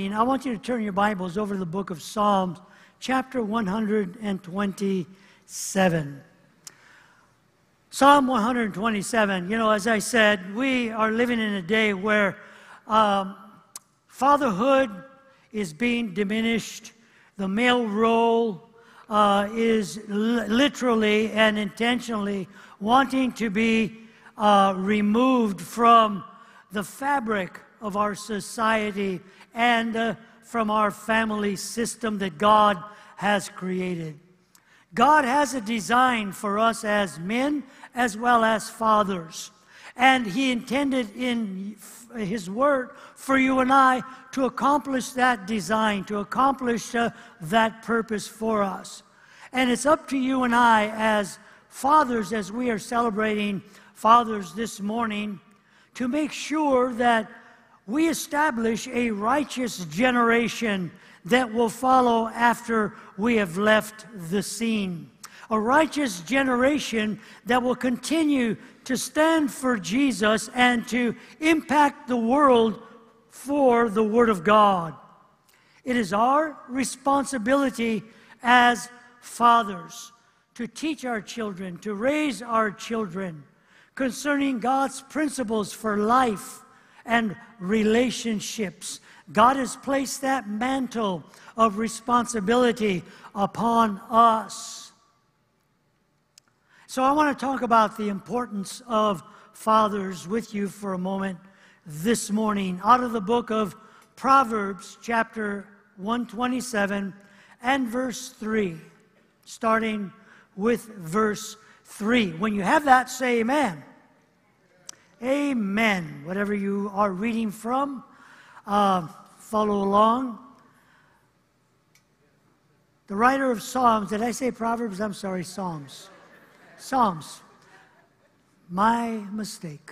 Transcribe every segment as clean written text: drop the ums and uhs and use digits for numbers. I want you to turn your Bibles over to the book of Psalms, chapter 127. Psalm 127, as I said, we are living in a day where fatherhood is being diminished. The male role is literally and intentionally wanting to be removed from the fabric of our society and from our family system that God has created. God has a design for us as men as well as fathers. And He intended in His Word for you and I to accomplish that design, to accomplish that purpose for us. And it's up to you and I as fathers, as we are celebrating fathers this morning, to make sure that we establish a righteous generation that will follow after we have left the scene. A righteous generation that will continue to stand for Jesus and to impact the world for the Word of God. It is our responsibility as fathers to teach our children, to raise our children concerning God's principles for life and relationships. God has placed that mantle of responsibility upon us. So I want to talk about the importance of fathers with you for a moment this morning, out of the book of Proverbs, chapter 127 and verse 3, starting with verse 3. When you have that, say amen. Amen. Whatever you are reading from, follow along. The writer of Psalms, did I say Proverbs? I'm sorry, Psalms. Psalms. My mistake.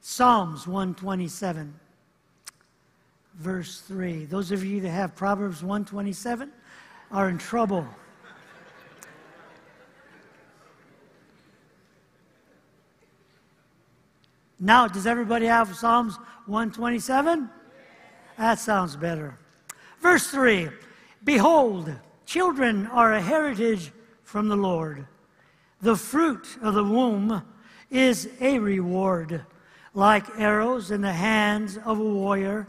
Psalms 127, verse 3. Those of you that have Proverbs 127 are in trouble. Now, does everybody have Psalms 127? That sounds better. Verse 3, behold, children are a heritage from the Lord. The fruit of the womb is a reward. Like arrows in the hands of a warrior,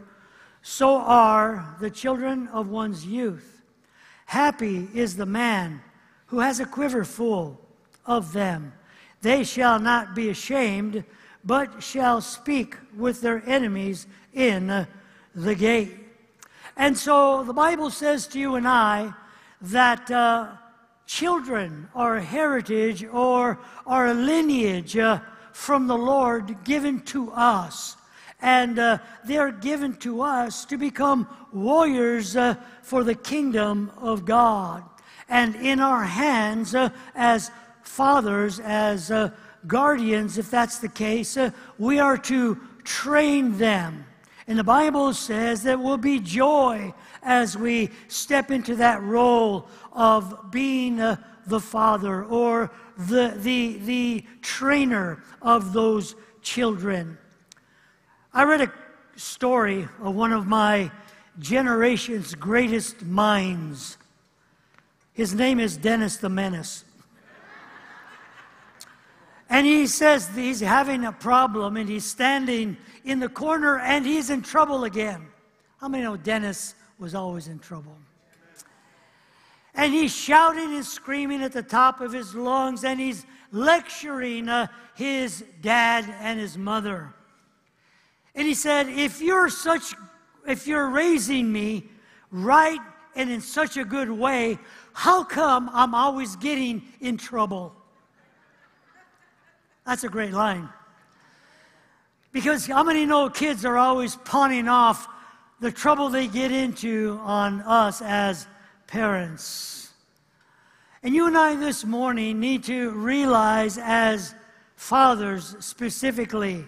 so are the children of one's youth. Happy is the man who has a quiver full of them. They shall not be ashamed, but shall speak with their enemies in the gate. And so the Bible says to you and I that children are a heritage or are a lineage from the Lord given to us. And they're given to us to become warriors for the kingdom of God. And in our hands as fathers, as guardians, if that's the case, we are to train them. And the Bible says there will be joy as we step into that role of being the father or the trainer of those children. I read a story of one of my generation's greatest minds. His name is Dennis the Menace. And he says he's having a problem, and he's standing in the corner, and he's in trouble again. How many know Dennis was always in trouble? And he's shouting and screaming at the top of his lungs, and he's lecturing his dad and his mother. And he said, if you're raising me right and in such a good way, how come I'm always getting in trouble? That's a great line. Because how many know kids are always pawning off the trouble they get into on us as parents? And you and I this morning need to realize, as fathers specifically,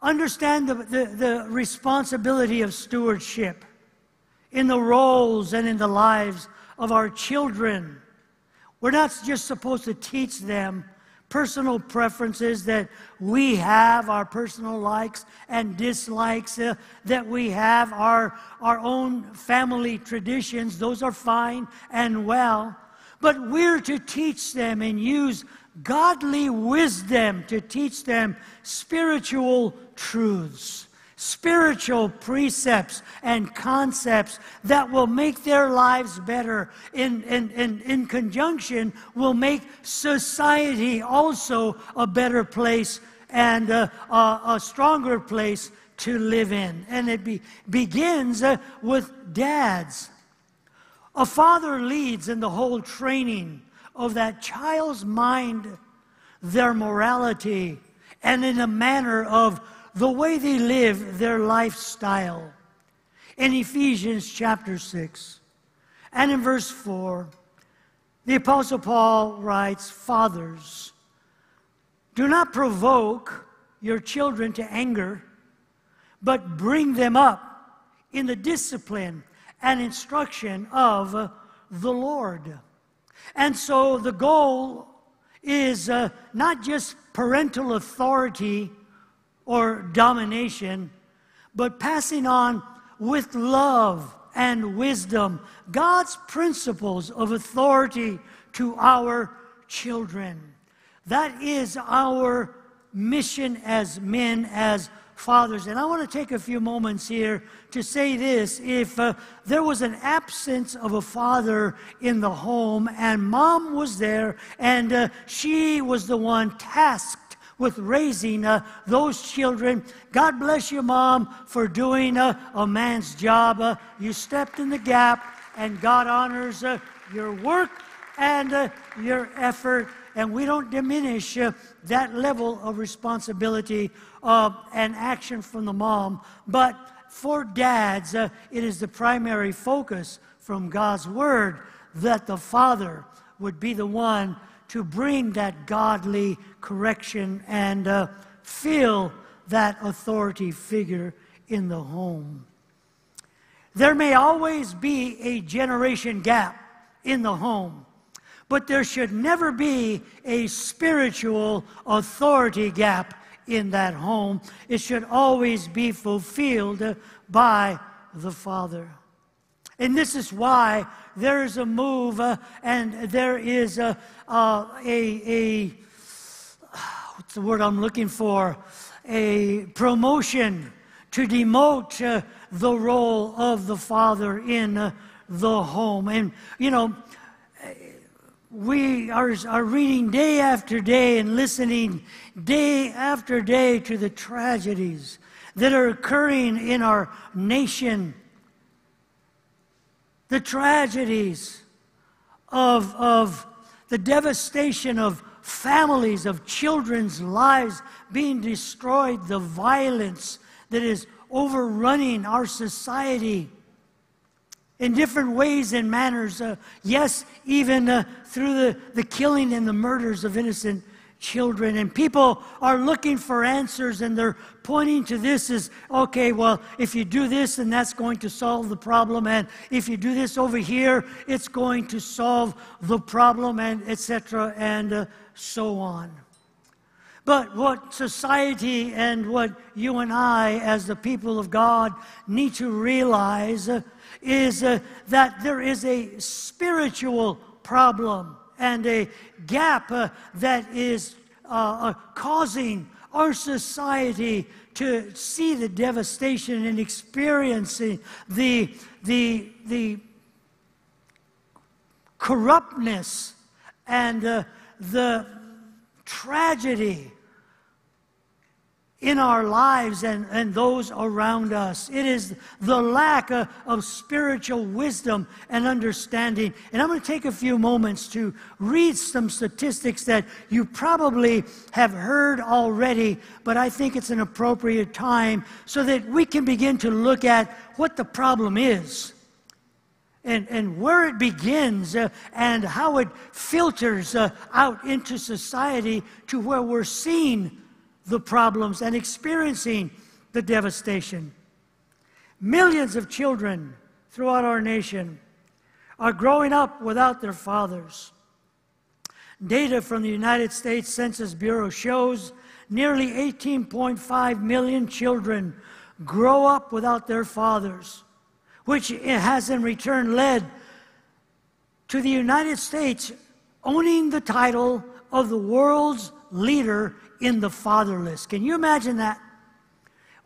understand the responsibility of stewardship in the roles and in the lives of our children. We're not just supposed to teach them, personal preferences that we have, our personal likes and dislikes that we have, our own family traditions. Those are fine and well. But we're to teach them and use godly wisdom to teach them spiritual truths, spiritual precepts and concepts that will make their lives better. In conjunction, will make society also a better place and a stronger place to live in. And it begins with dads. A father leads in the whole training of that child's mind, their morality, and in a manner of the way they live their lifestyle. In Ephesians chapter 6 and in verse 4, the Apostle Paul writes, "Fathers, do not provoke your children to anger, but bring them up in the discipline and instruction of the Lord." And so the goal is not just parental authority or domination, but passing on with love and wisdom God's principles of authority to our children. That is our mission as men, as fathers. And I want to take a few moments here to say this. If there was an absence of a father in the home and mom was there and she was the one tasked with raising those children, God bless you, Mom, for doing a man's job. You stepped in the gap, and God honors your work and your effort. And we don't diminish that level of responsibility and action from the mom. But for dads, it is the primary focus from God's Word that the father would be the one to bring that godly correction and fill that authority figure in the home. There may always be a generation gap in the home, but there should never be a spiritual authority gap in that home. It should always be fulfilled by the father. And this is why there is a move and there is what's the word I'm looking for? A promotion to demote the role of the father in the home. And, you know, we are reading day after day and listening day after day to the tragedies that are occurring in our nation. The tragedies of the devastation of families, of children's lives being destroyed, the violence that is overrunning our society in different ways and manners, yes, even through the killing and the murders of innocent children. And people are looking for answers, and they're pointing to this as, okay, well, if you do this, then that's going to solve the problem, and if you do this over here, it's going to solve the problem, and etc., and so on. But what society and what you and I as the people of God need to realize is that there is a spiritual problem and a gap that is causing our society to see the devastation and experiencing the corruptness and the tragedy in our lives and those around us. It is the lack of spiritual wisdom and understanding. And I'm going to take a few moments to read some statistics that you probably have heard already, but I think it's an appropriate time so that we can begin to look at what the problem is and where it begins and how it filters out into society to where we're seeing the problems and experiencing the devastation. Millions of children throughout our nation are growing up without their fathers. Data from the United States Census Bureau shows nearly 18.5 million children grow up without their fathers, which has in return led to the United States owning the title of the world's leader in the fatherless. Can you imagine that?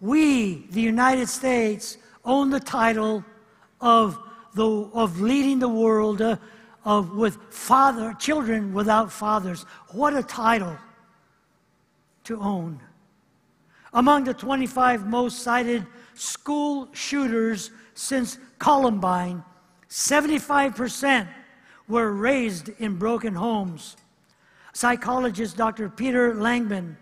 We, the United States, own the title of leading the world children without fathers. What a title to own. Among the 25 most cited school shooters since Columbine, 75% were raised in broken homes. Psychologist Dr. Peter Langman,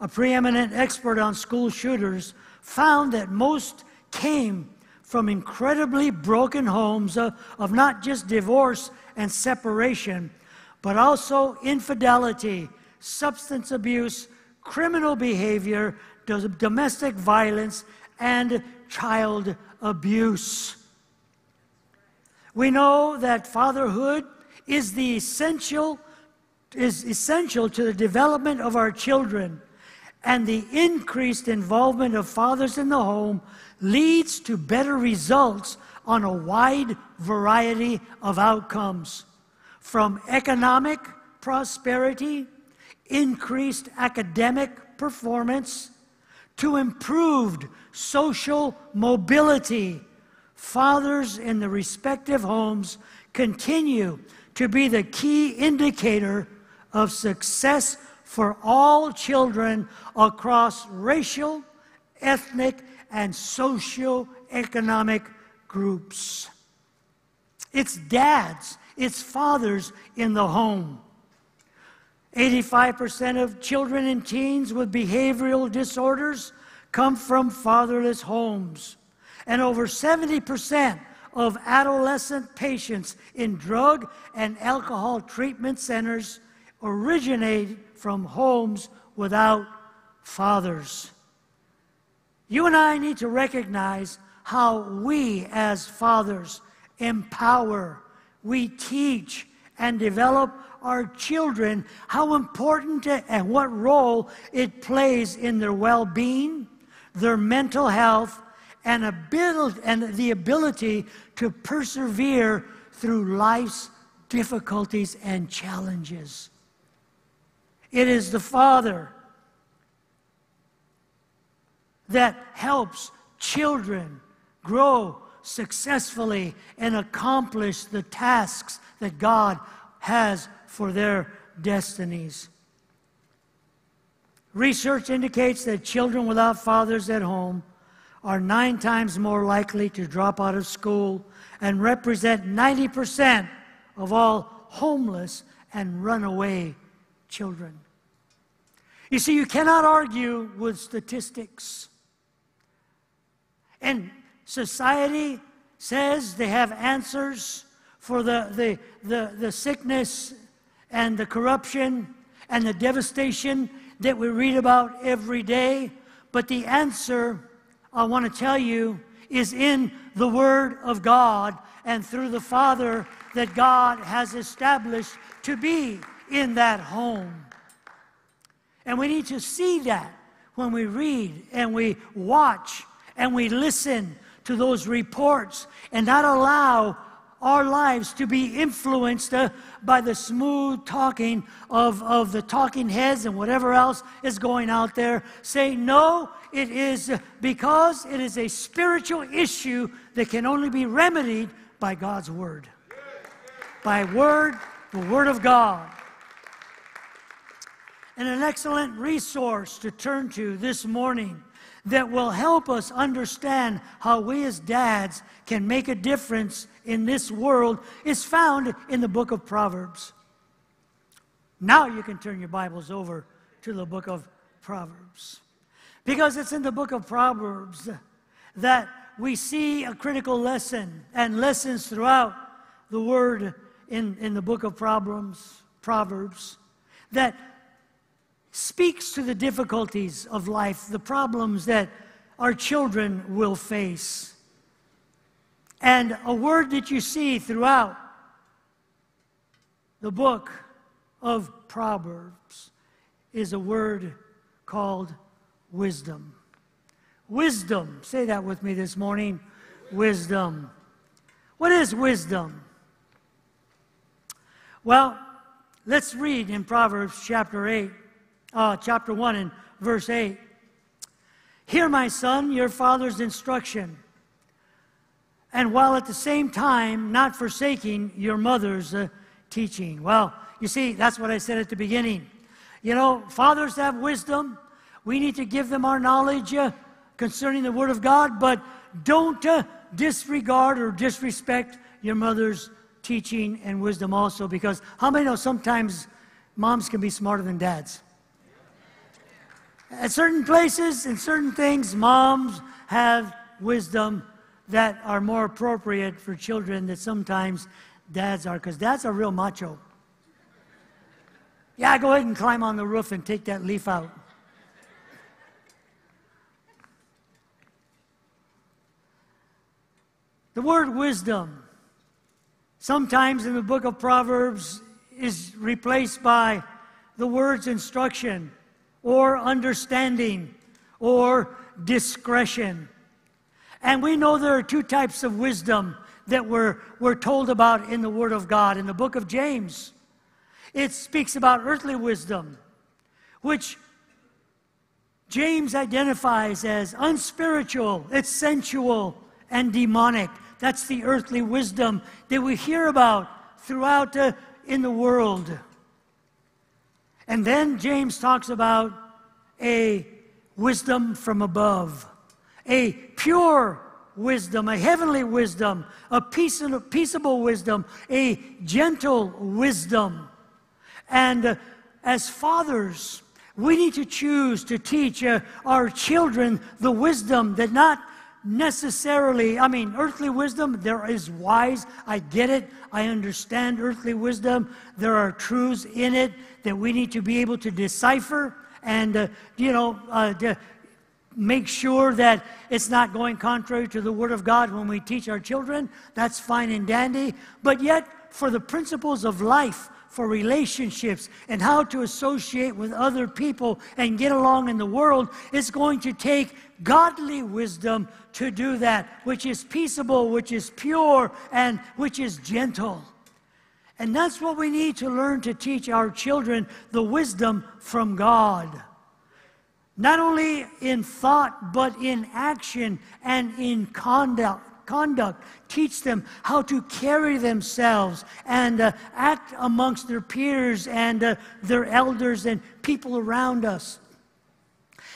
a preeminent expert on school shooters, found that most came from incredibly broken homes of not just divorce and separation, but also infidelity, substance abuse, criminal behavior, domestic violence, and child abuse. We know that fatherhood is essential to the development of our children, and the increased involvement of fathers in the home leads to better results on a wide variety of outcomes, from economic prosperity, increased academic performance, to improved social mobility. Fathers in the respective homes continue to be the key indicator of success for all children across racial, ethnic, and socioeconomic groups. It's dads, it's fathers in the home. 85% of children and teens with behavioral disorders come from fatherless homes. And over 70% of adolescent patients in drug and alcohol treatment centers originate from homes without fathers. You and I need to recognize how we as fathers empower, we teach, and develop our children, how important and what role it plays in their well-being, their mental health, and the ability to persevere through life's difficulties and challenges. It is the father that helps children grow successfully and accomplish the tasks that God has for their destinies. Research indicates that children without fathers at home are 9 times more likely to drop out of school and represent 90% of all homeless and runaway children. You see, you cannot argue with statistics. And society says they have answers for the sickness and the corruption and the devastation that we read about every day. But the answer, I want to tell you, is in the Word of God and through the Father that God has established to be in that home. And we need to see that when we read and we watch and we listen to those reports and not allow our lives to be influenced by the smooth talking of the talking heads and whatever else is going out there. Say, no, it is because it is a spiritual issue that can only be remedied by God's Word. By Word, the Word of God. And an excellent resource to turn to this morning that will help us understand how we as dads can make a difference in this world is found in the book of Proverbs. Now you can turn your Bibles over to the book of Proverbs. Because it's in the book of Proverbs that we see a critical lesson and lessons throughout the word in the book of Proverbs that speaks to the difficulties of life, the problems that our children will face. And a word that you see throughout the book of Proverbs is a word called wisdom. Wisdom. Say that with me this morning. Wisdom. What is wisdom? Well, let's read in Proverbs chapter 1 and verse 8. Hear, my son, your father's instruction, and while at the same time not forsaking your mother's teaching. Well, you see, that's what I said at the beginning. You know, fathers have wisdom. We need to give them our knowledge concerning the Word of God, but don't disregard or disrespect your mother's teaching and wisdom also, because how many know sometimes moms can be smarter than dads? At certain places and certain things, moms have wisdom that are more appropriate for children that sometimes dads are, because dads are real macho. Yeah, go ahead and climb on the roof and take that leaf out. The word wisdom, sometimes in the book of Proverbs, is replaced by the words instruction, or understanding, or discretion. And we know there are two types of wisdom that we're told about in the Word of God. In the book of James, it speaks about earthly wisdom, which James identifies as unspiritual, it's sensual, and demonic. That's the earthly wisdom that we hear about throughout in the world. And then James talks about a wisdom from above, a pure wisdom, a heavenly wisdom, a peaceable wisdom, a gentle wisdom. And as fathers, we need to choose to teach our children the wisdom that not necessarily, I mean, earthly wisdom, there is wise, I get it, I understand earthly wisdom, there are truths in it that we need to be able to decipher and, make sure that it's not going contrary to the Word of God when we teach our children. That's fine and dandy, but yet for the principles of life, for relationships and how to associate with other people and get along in the world, it's going to take godly wisdom to do that, which is peaceable, which is pure, and which is gentle. And that's what we need to learn to teach our children, the wisdom from God. Not only in thought, but in action and in conduct, teach them how to carry themselves and act amongst their peers and their elders and people around us.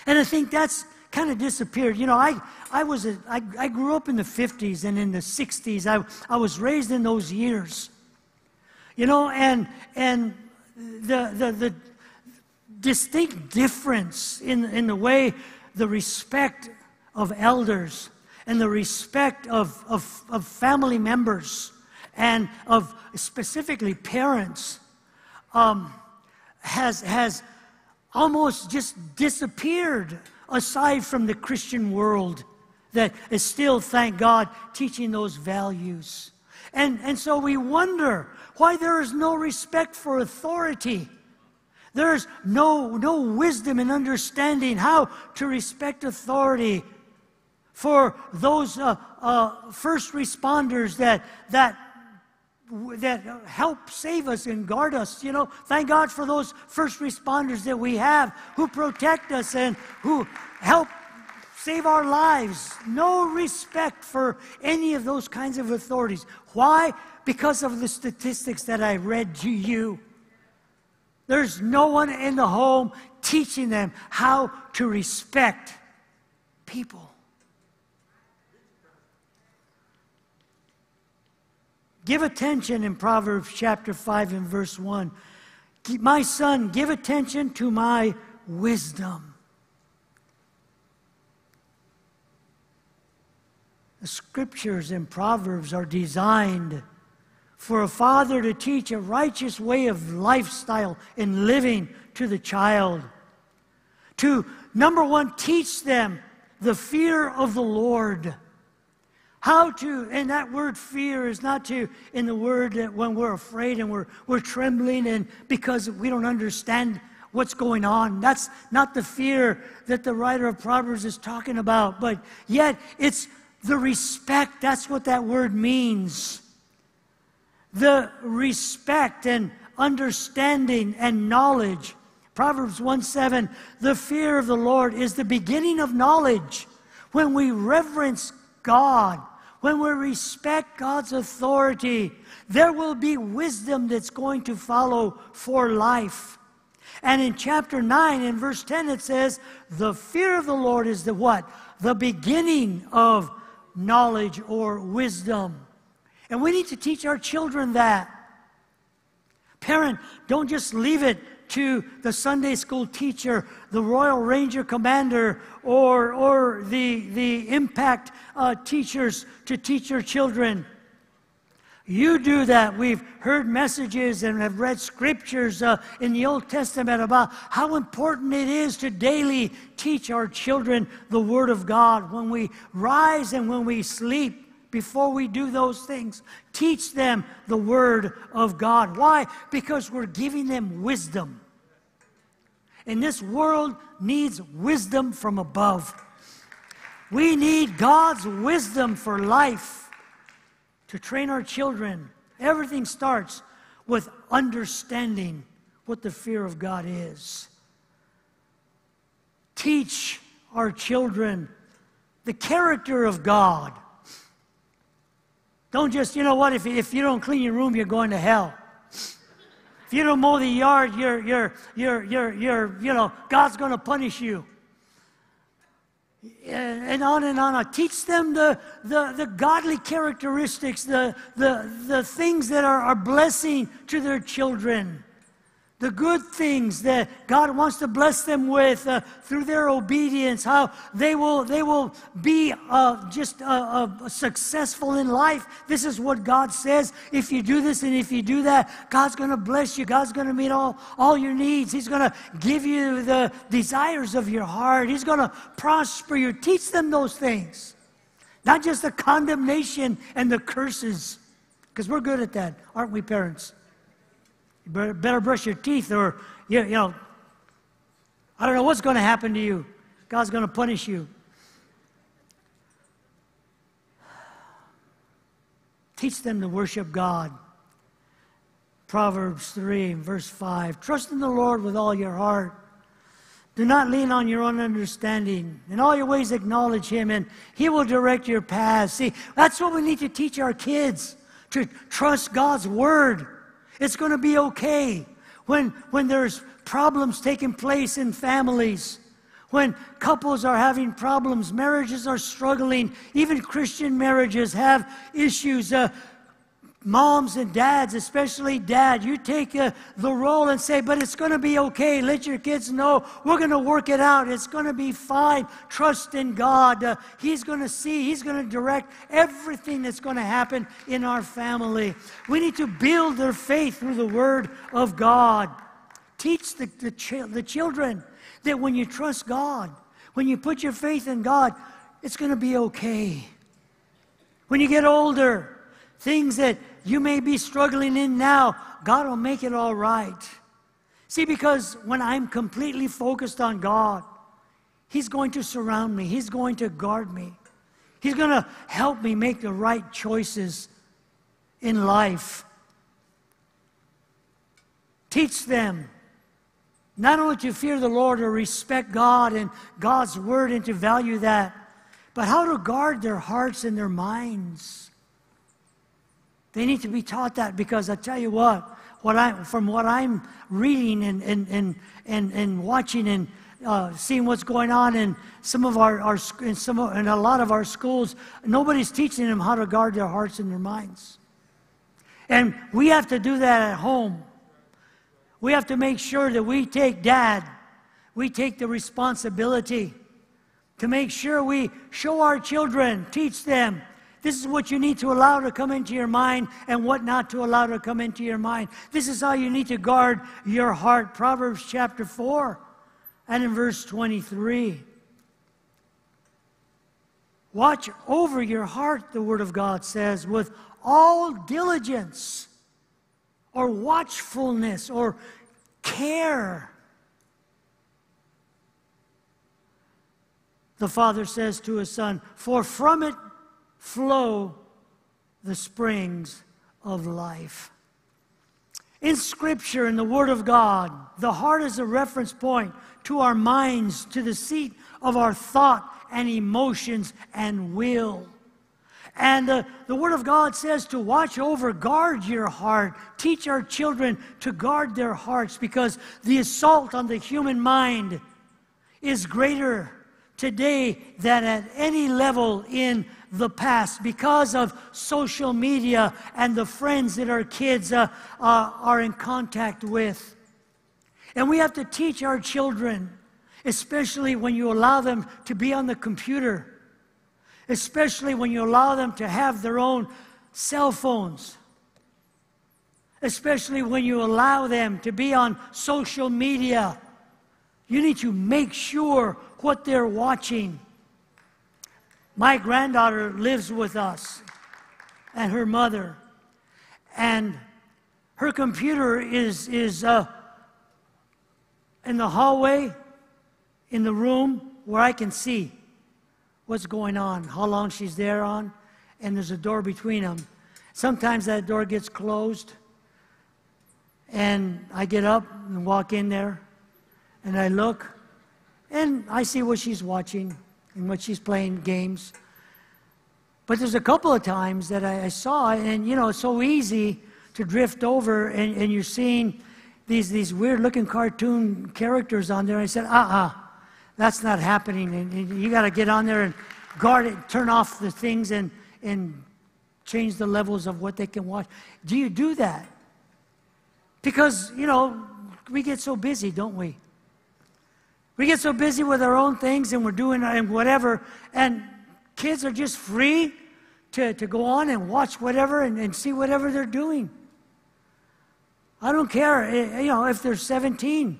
And I think that's kind of disappeared. You know, I grew up in the 50s and in the 60s. I was raised in those years. You know, and the distinct difference in the way the respect of elders and the respect of family members and of specifically parents has almost just disappeared aside from the Christian world that is still, thank God, teaching those values. And so we wonder why there is no respect for authority. There's no wisdom and understanding how to respect authority. For those first responders that help save us and guard us, you know, thank God for those first responders that we have who protect us and who help save our lives. No respect for any of those kinds of authorities. Why? Because of the statistics that I read to you. There's no one in the home teaching them how to respect people. Give attention in Proverbs chapter 5 and verse 1. My son, give attention to my wisdom. The scriptures and Proverbs are designed for a father to teach a righteous way of lifestyle and living to the child. To, number one, teach them the fear of the Lord. How to, and that word fear is not to, in the word that when we're afraid and we're trembling and because we don't understand what's going on. That's not the fear that the writer of Proverbs is talking about, but yet it's the respect. That's what that word means. The respect and understanding and knowledge. Proverbs 1:7, the fear of the Lord is the beginning of knowledge. When we reverence God, when we respect God's authority, there will be wisdom that's going to follow for life. And in chapter 9, in verse 10, it says, the fear of the Lord is the what? The beginning of knowledge or wisdom. And we need to teach our children that. Parent, don't just leave it to the Sunday school teacher, the Royal Ranger commander, or the impact teachers to teach your children. You do that. We've heard messages and have read scriptures in the Old Testament about how important it is to daily teach our children the Word of God. When we rise and when we sleep, before we do those things, teach them the Word of God. Why? Because we're giving them wisdom. And this world needs wisdom from above. We need God's wisdom for life. To train our children, everything starts with understanding what the fear of God is. Teach our children the character of God. Don't just, you know what, if you don't clean your room, you're going to hell. If you don't mow the yard, you know, God's going to punish you. And on and on. Teach them the godly characteristics, the things that are a blessing to their children, the good things that God wants to bless them with through their obedience, how they will be successful in life. This is what God says. If you do this and if you do that, God's going to bless you. God's going to meet all your needs. He's going to give you the desires of your heart. He's going to prosper you. Teach them those things, not just the condemnation and the curses, because we're good at that, aren't we, parents? Better brush your teeth or, you know, I don't know what's going to happen to you. God's going to punish you. Teach them to worship God. Proverbs 3, verse 5. Trust in the Lord with all your heart. Do not lean on your own understanding. In all your ways acknowledge Him, and He will direct your paths. See, that's what we need to teach our kids, to trust God's Word. It's going to be okay when there's problems taking place in families, when couples are having problems, marriages are struggling, even Christian marriages have issues. Moms and dads, especially dad, you take the role and say, but it's going to be okay. Let your kids know we're going to work it out. It's going to be fine. Trust in God. He's going to see. He's going to direct everything that's going to happen in our family. We need to build their faith through the Word of God. Teach the children that when you trust God, when you put your faith in God, it's going to be okay. When you get older, things that you may be struggling in now, God will make it all right. See, because when I'm completely focused on God, He's going to surround me. He's going to guard me. He's going to help me make the right choices in life. Teach them not only to fear the Lord or respect God and God's Word and to value that, but how to guard their hearts and their minds. They need to be taught that, because I tell you from what I'm reading and watching and seeing what's going on in some of in a lot of our schools, nobody's teaching them how to guard their hearts and their minds. And we have to do that at home. We have to make sure that we take the responsibility to make sure we show our children, teach them, this is what you need to allow to come into your mind and what not to allow to come into your mind. This is how you need to guard your heart. Proverbs chapter 4 and in verse 23. Watch over your heart, the Word of God says, with all diligence or watchfulness or care. The father says to his son, for from it flow the springs of life. In Scripture, in the Word of God, the heart is a reference point to our minds, to the seat of our thought and emotions and will. And the Word of God says to watch over, guard your heart. Teach our children to guard their hearts, because the assault on the human mind is greater today than at any level in the past, because of social media and the friends that our kids are in contact with. And we have to teach our children, especially when you allow them to be on the computer, especially when you allow them to have their own cell phones, especially when you allow them to be on social media. You need to make sure what they're watching. My granddaughter lives with us and her mother, and her computer is in the hallway, in the room where I can see what's going on, how long she's there on, and there's a door between them. Sometimes that door gets closed, and I get up and walk in there, and I look, and I see what she's watching and what she's playing games. But there's a couple of times that I saw, and you know, it's so easy to drift over, and you're seeing these weird-looking cartoon characters on there. And I said, that's not happening. And you got to get on there and guard it, turn off the things, and change the levels of what they can watch. Do you do that? Because, you know, we get so busy, don't we? We get so busy with our own things, and we're doing and whatever, and kids are just free to go on and watch whatever and see whatever they're doing. I don't care, you know, if they're 17,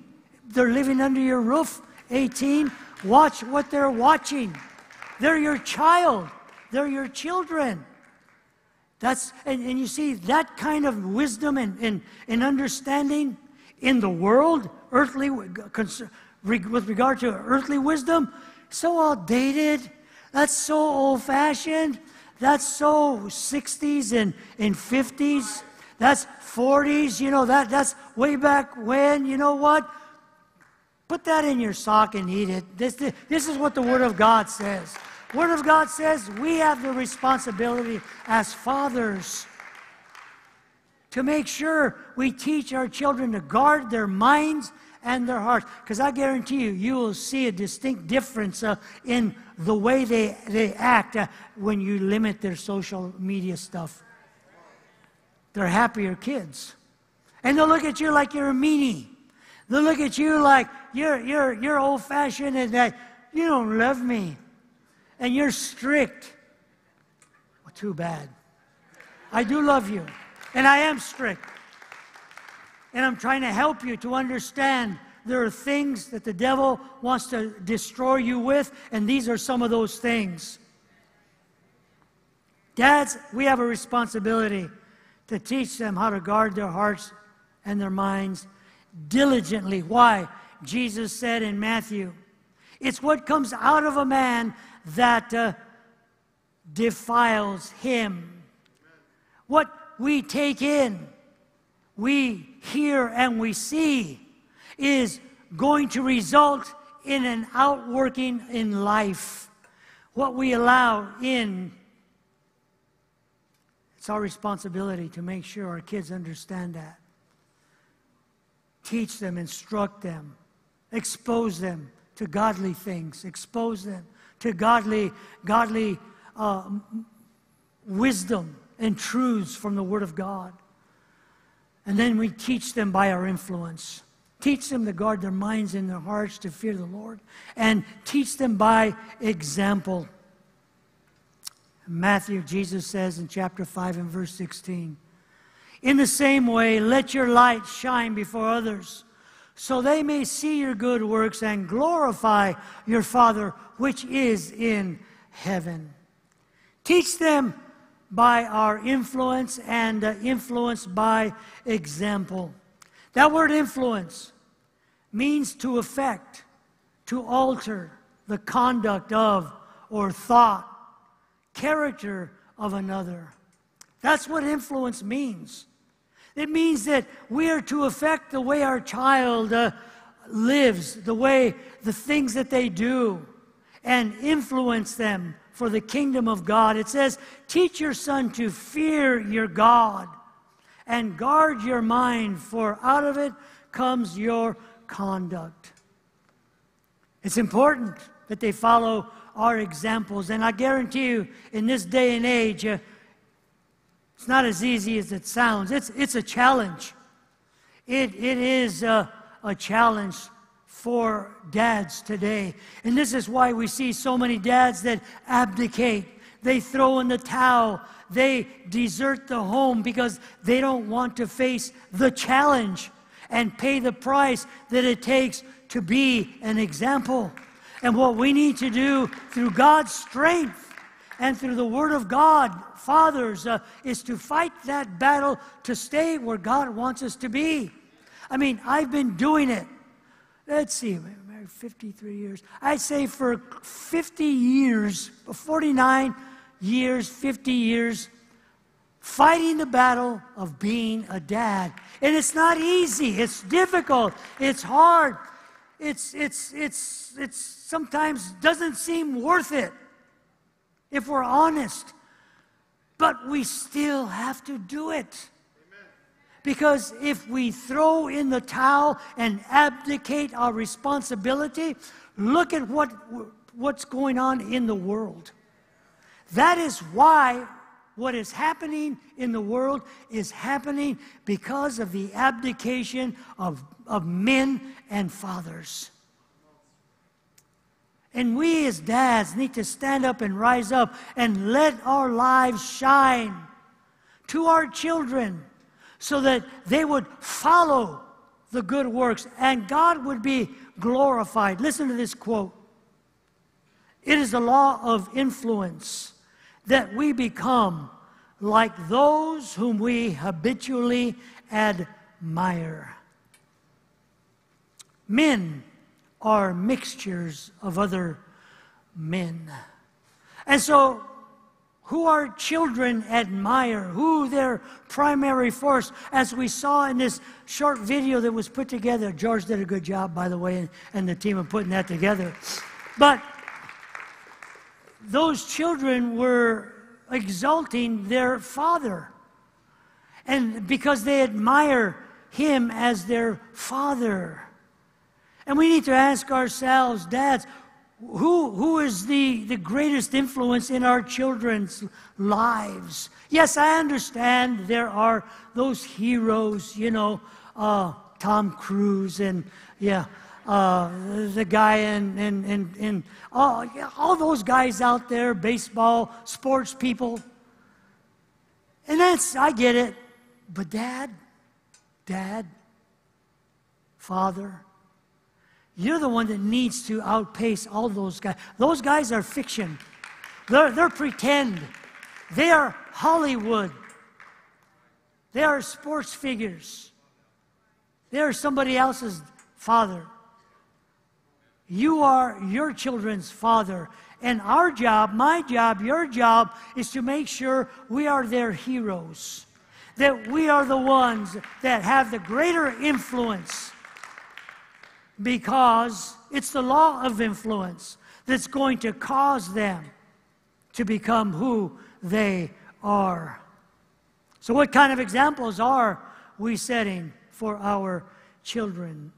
they're living under your roof, 18, watch what they're watching. They're your child. They're your children. That's, and you see, that kind of wisdom and understanding in the world, earthly concern, with regard to earthly wisdom, so outdated. That's so old-fashioned. That's so 60s and 50s. That's 40s. You know, that's way back when. You know what? Put that in your sock and eat it. This is what the Word of God says. Word of God says we have the responsibility as fathers to make sure we teach our children to guard their minds and their hearts, because I guarantee you, you will see a distinct difference in the way they act when you limit their social media stuff. They're happier kids, and they'll look at you like you're a meanie. They'll look at you like you're old-fashioned and that you don't love me, and you're strict. Well, too bad. I do love you, and I am strict. And I'm trying to help you to understand there are things that the devil wants to destroy you with, and these are some of those things. Dads, we have a responsibility to teach them how to guard their hearts and their minds diligently. Why? Jesus said in Matthew, it's what comes out of a man that defiles him. What we take in, we hear, and we see is going to result in an outworking in life. What we allow in, it's our responsibility to make sure our kids understand that. Teach them, instruct them, expose them to godly things, expose them to godly wisdom and truths from the Word of God. And then we teach them by our influence. Teach them to guard their minds and their hearts, to fear the Lord. And teach them by example. Matthew, Jesus says in chapter 5 and verse 16, in the same way, let your light shine before others, so they may see your good works and glorify your Father which is in heaven. Teach them by our influence and influence by example. That word influence means to affect, to alter the conduct of or thought, character of another. That's what influence means. It means that we are to affect the way our child lives, the things that they do, and influence them for the kingdom of God. It says, teach your son to fear your God and guard your mind, for out of it comes your conduct. It's important that they follow our examples. And I guarantee you, in this day and age, it's not as easy as it sounds. It's a challenge. It is a challenge for dads today. And this is why we see so many dads that abdicate. They throw in the towel. They desert the home because they don't want to face the challenge and pay the price that it takes to be an example. And what we need to do through God's strength and through the Word of God, fathers, is to fight that battle to stay where God wants us to be. I mean, I've been doing it. Let's see, 53 years. I'd say for 50 years, 49 years, 50 years, fighting the battle of being a dad. And it's not easy. It's difficult. It's hard. It's sometimes doesn't seem worth it, if we're honest. But we still have to do it. Amen. Because if we throw in the towel and abdicate our responsibility, look at what's going on in the world. That is why what is happening in the world is happening because of the abdication of men and fathers. And we as dads need to stand up and rise up and let our lives shine to our children so that they would follow the good works and God would be glorified. Listen to this quote. It is the law of influence that we become like those whom we habitually admire. Men are mixtures of other men. And so, who our children admire, who their primary force, as we saw in this short video that was put together. George did a good job, by the way, and the team of putting that together. But those children were exalting their father, and because they admire him as their father. And we need to ask ourselves, dads, who is the greatest influence in our children's lives? Yes, I understand there are those heroes, you know, Tom Cruise and, yeah, the guy and all those guys out there, baseball, sports people. And I get it. But dad, father, you're the one that needs to outpace all those guys. Those guys are fiction. They're pretend. They are Hollywood. They are sports figures. They are somebody else's father. You are your children's father. And our job, my job, your job, is to make sure we are their heroes. That we are the ones that have the greater influence. Because it's the law of influence that's going to cause them to become who they are. So what kind of examples are we setting for our children?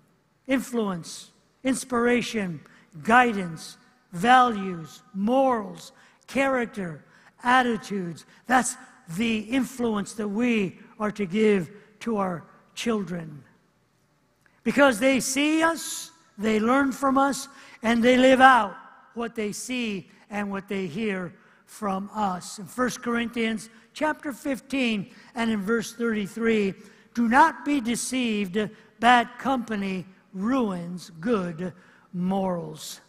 Influence, inspiration, guidance, values, morals, character, attitudes. That's the influence that we are to give to our children. Because they see us, they learn from us, and they live out what they see and what they hear from us. In 1 Corinthians chapter 15 and in verse 33, do not be deceived, bad company ruins good morals.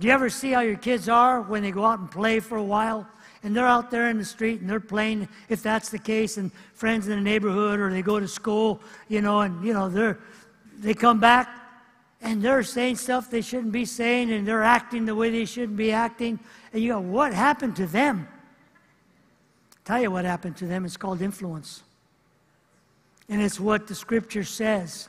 Do you ever see how your kids are when they go out and play for a while and they're out there in the street and they're playing, if that's the case, and friends in the neighborhood, or they go to school, you know, and, you know, they come back and they're saying stuff they shouldn't be saying, and they're acting the way they shouldn't be acting. And you go, what happened to them? I'll tell you what happened to them. It's called influence. And it's what the Scripture says.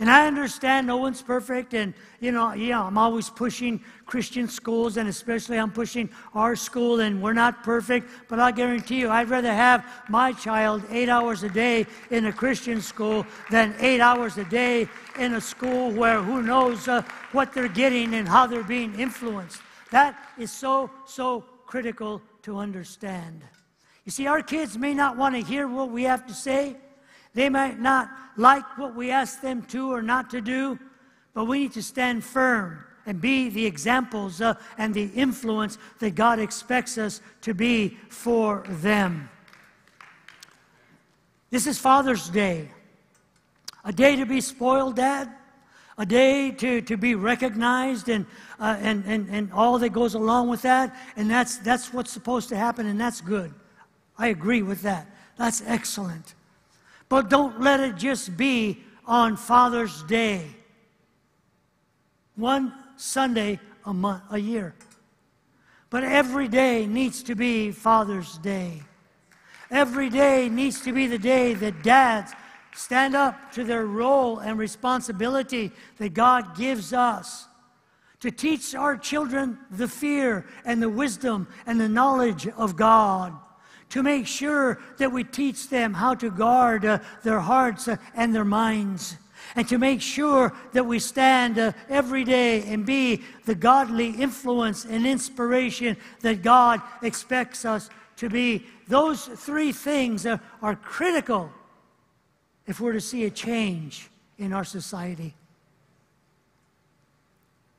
And I understand no one's perfect, and, you know, yeah, I'm always pushing Christian schools, and especially I'm pushing our school, and we're not perfect, but I'll guarantee you, I'd rather have my child 8 hours a day in a Christian school than 8 hours a day in a school where who knows what they're getting and how they're being influenced. That is so, so critical to understand. You see, our kids may not want to hear what we have to say. They might not like what we ask them to or not to do, but we need to stand firm and be the examples and the influence that God expects us to be for them. This is Father's Day, a day to be spoiled, Dad, a day to be recognized and all that goes along with that, and that's what's supposed to happen, and that's good. I agree with that. That's excellent. But don't let it just be on Father's Day. One Sunday a year. But every day needs to be Father's Day. Every day needs to be the day that dads stand up to their role and responsibility that God gives us, to teach our children the fear and the wisdom and the knowledge of God, to make sure that we teach them how to guard their hearts and their minds, and to make sure that we stand every day and be the godly influence and inspiration that God expects us to be. Those three things are critical if we're to see a change in our society.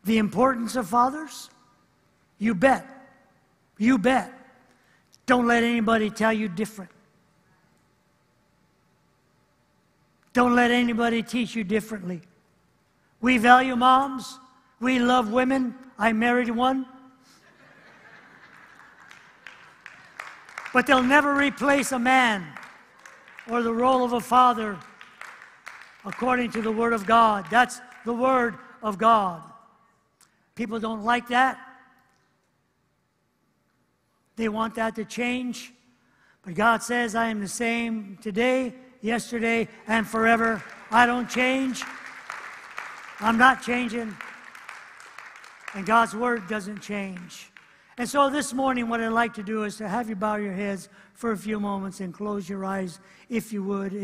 The importance of fathers? You bet. You bet. Don't let anybody tell you different. Don't let anybody teach you differently. We value moms. We love women. I married one. But they'll never replace a man or the role of a father according to the Word of God. That's the Word of God. People don't like that. They want that to change. But God says, I am the same today, yesterday, and forever. I don't change. I'm not changing. And God's Word doesn't change. And so this morning, what I'd like to do is to have you bow your heads for a few moments and close your eyes, if you would.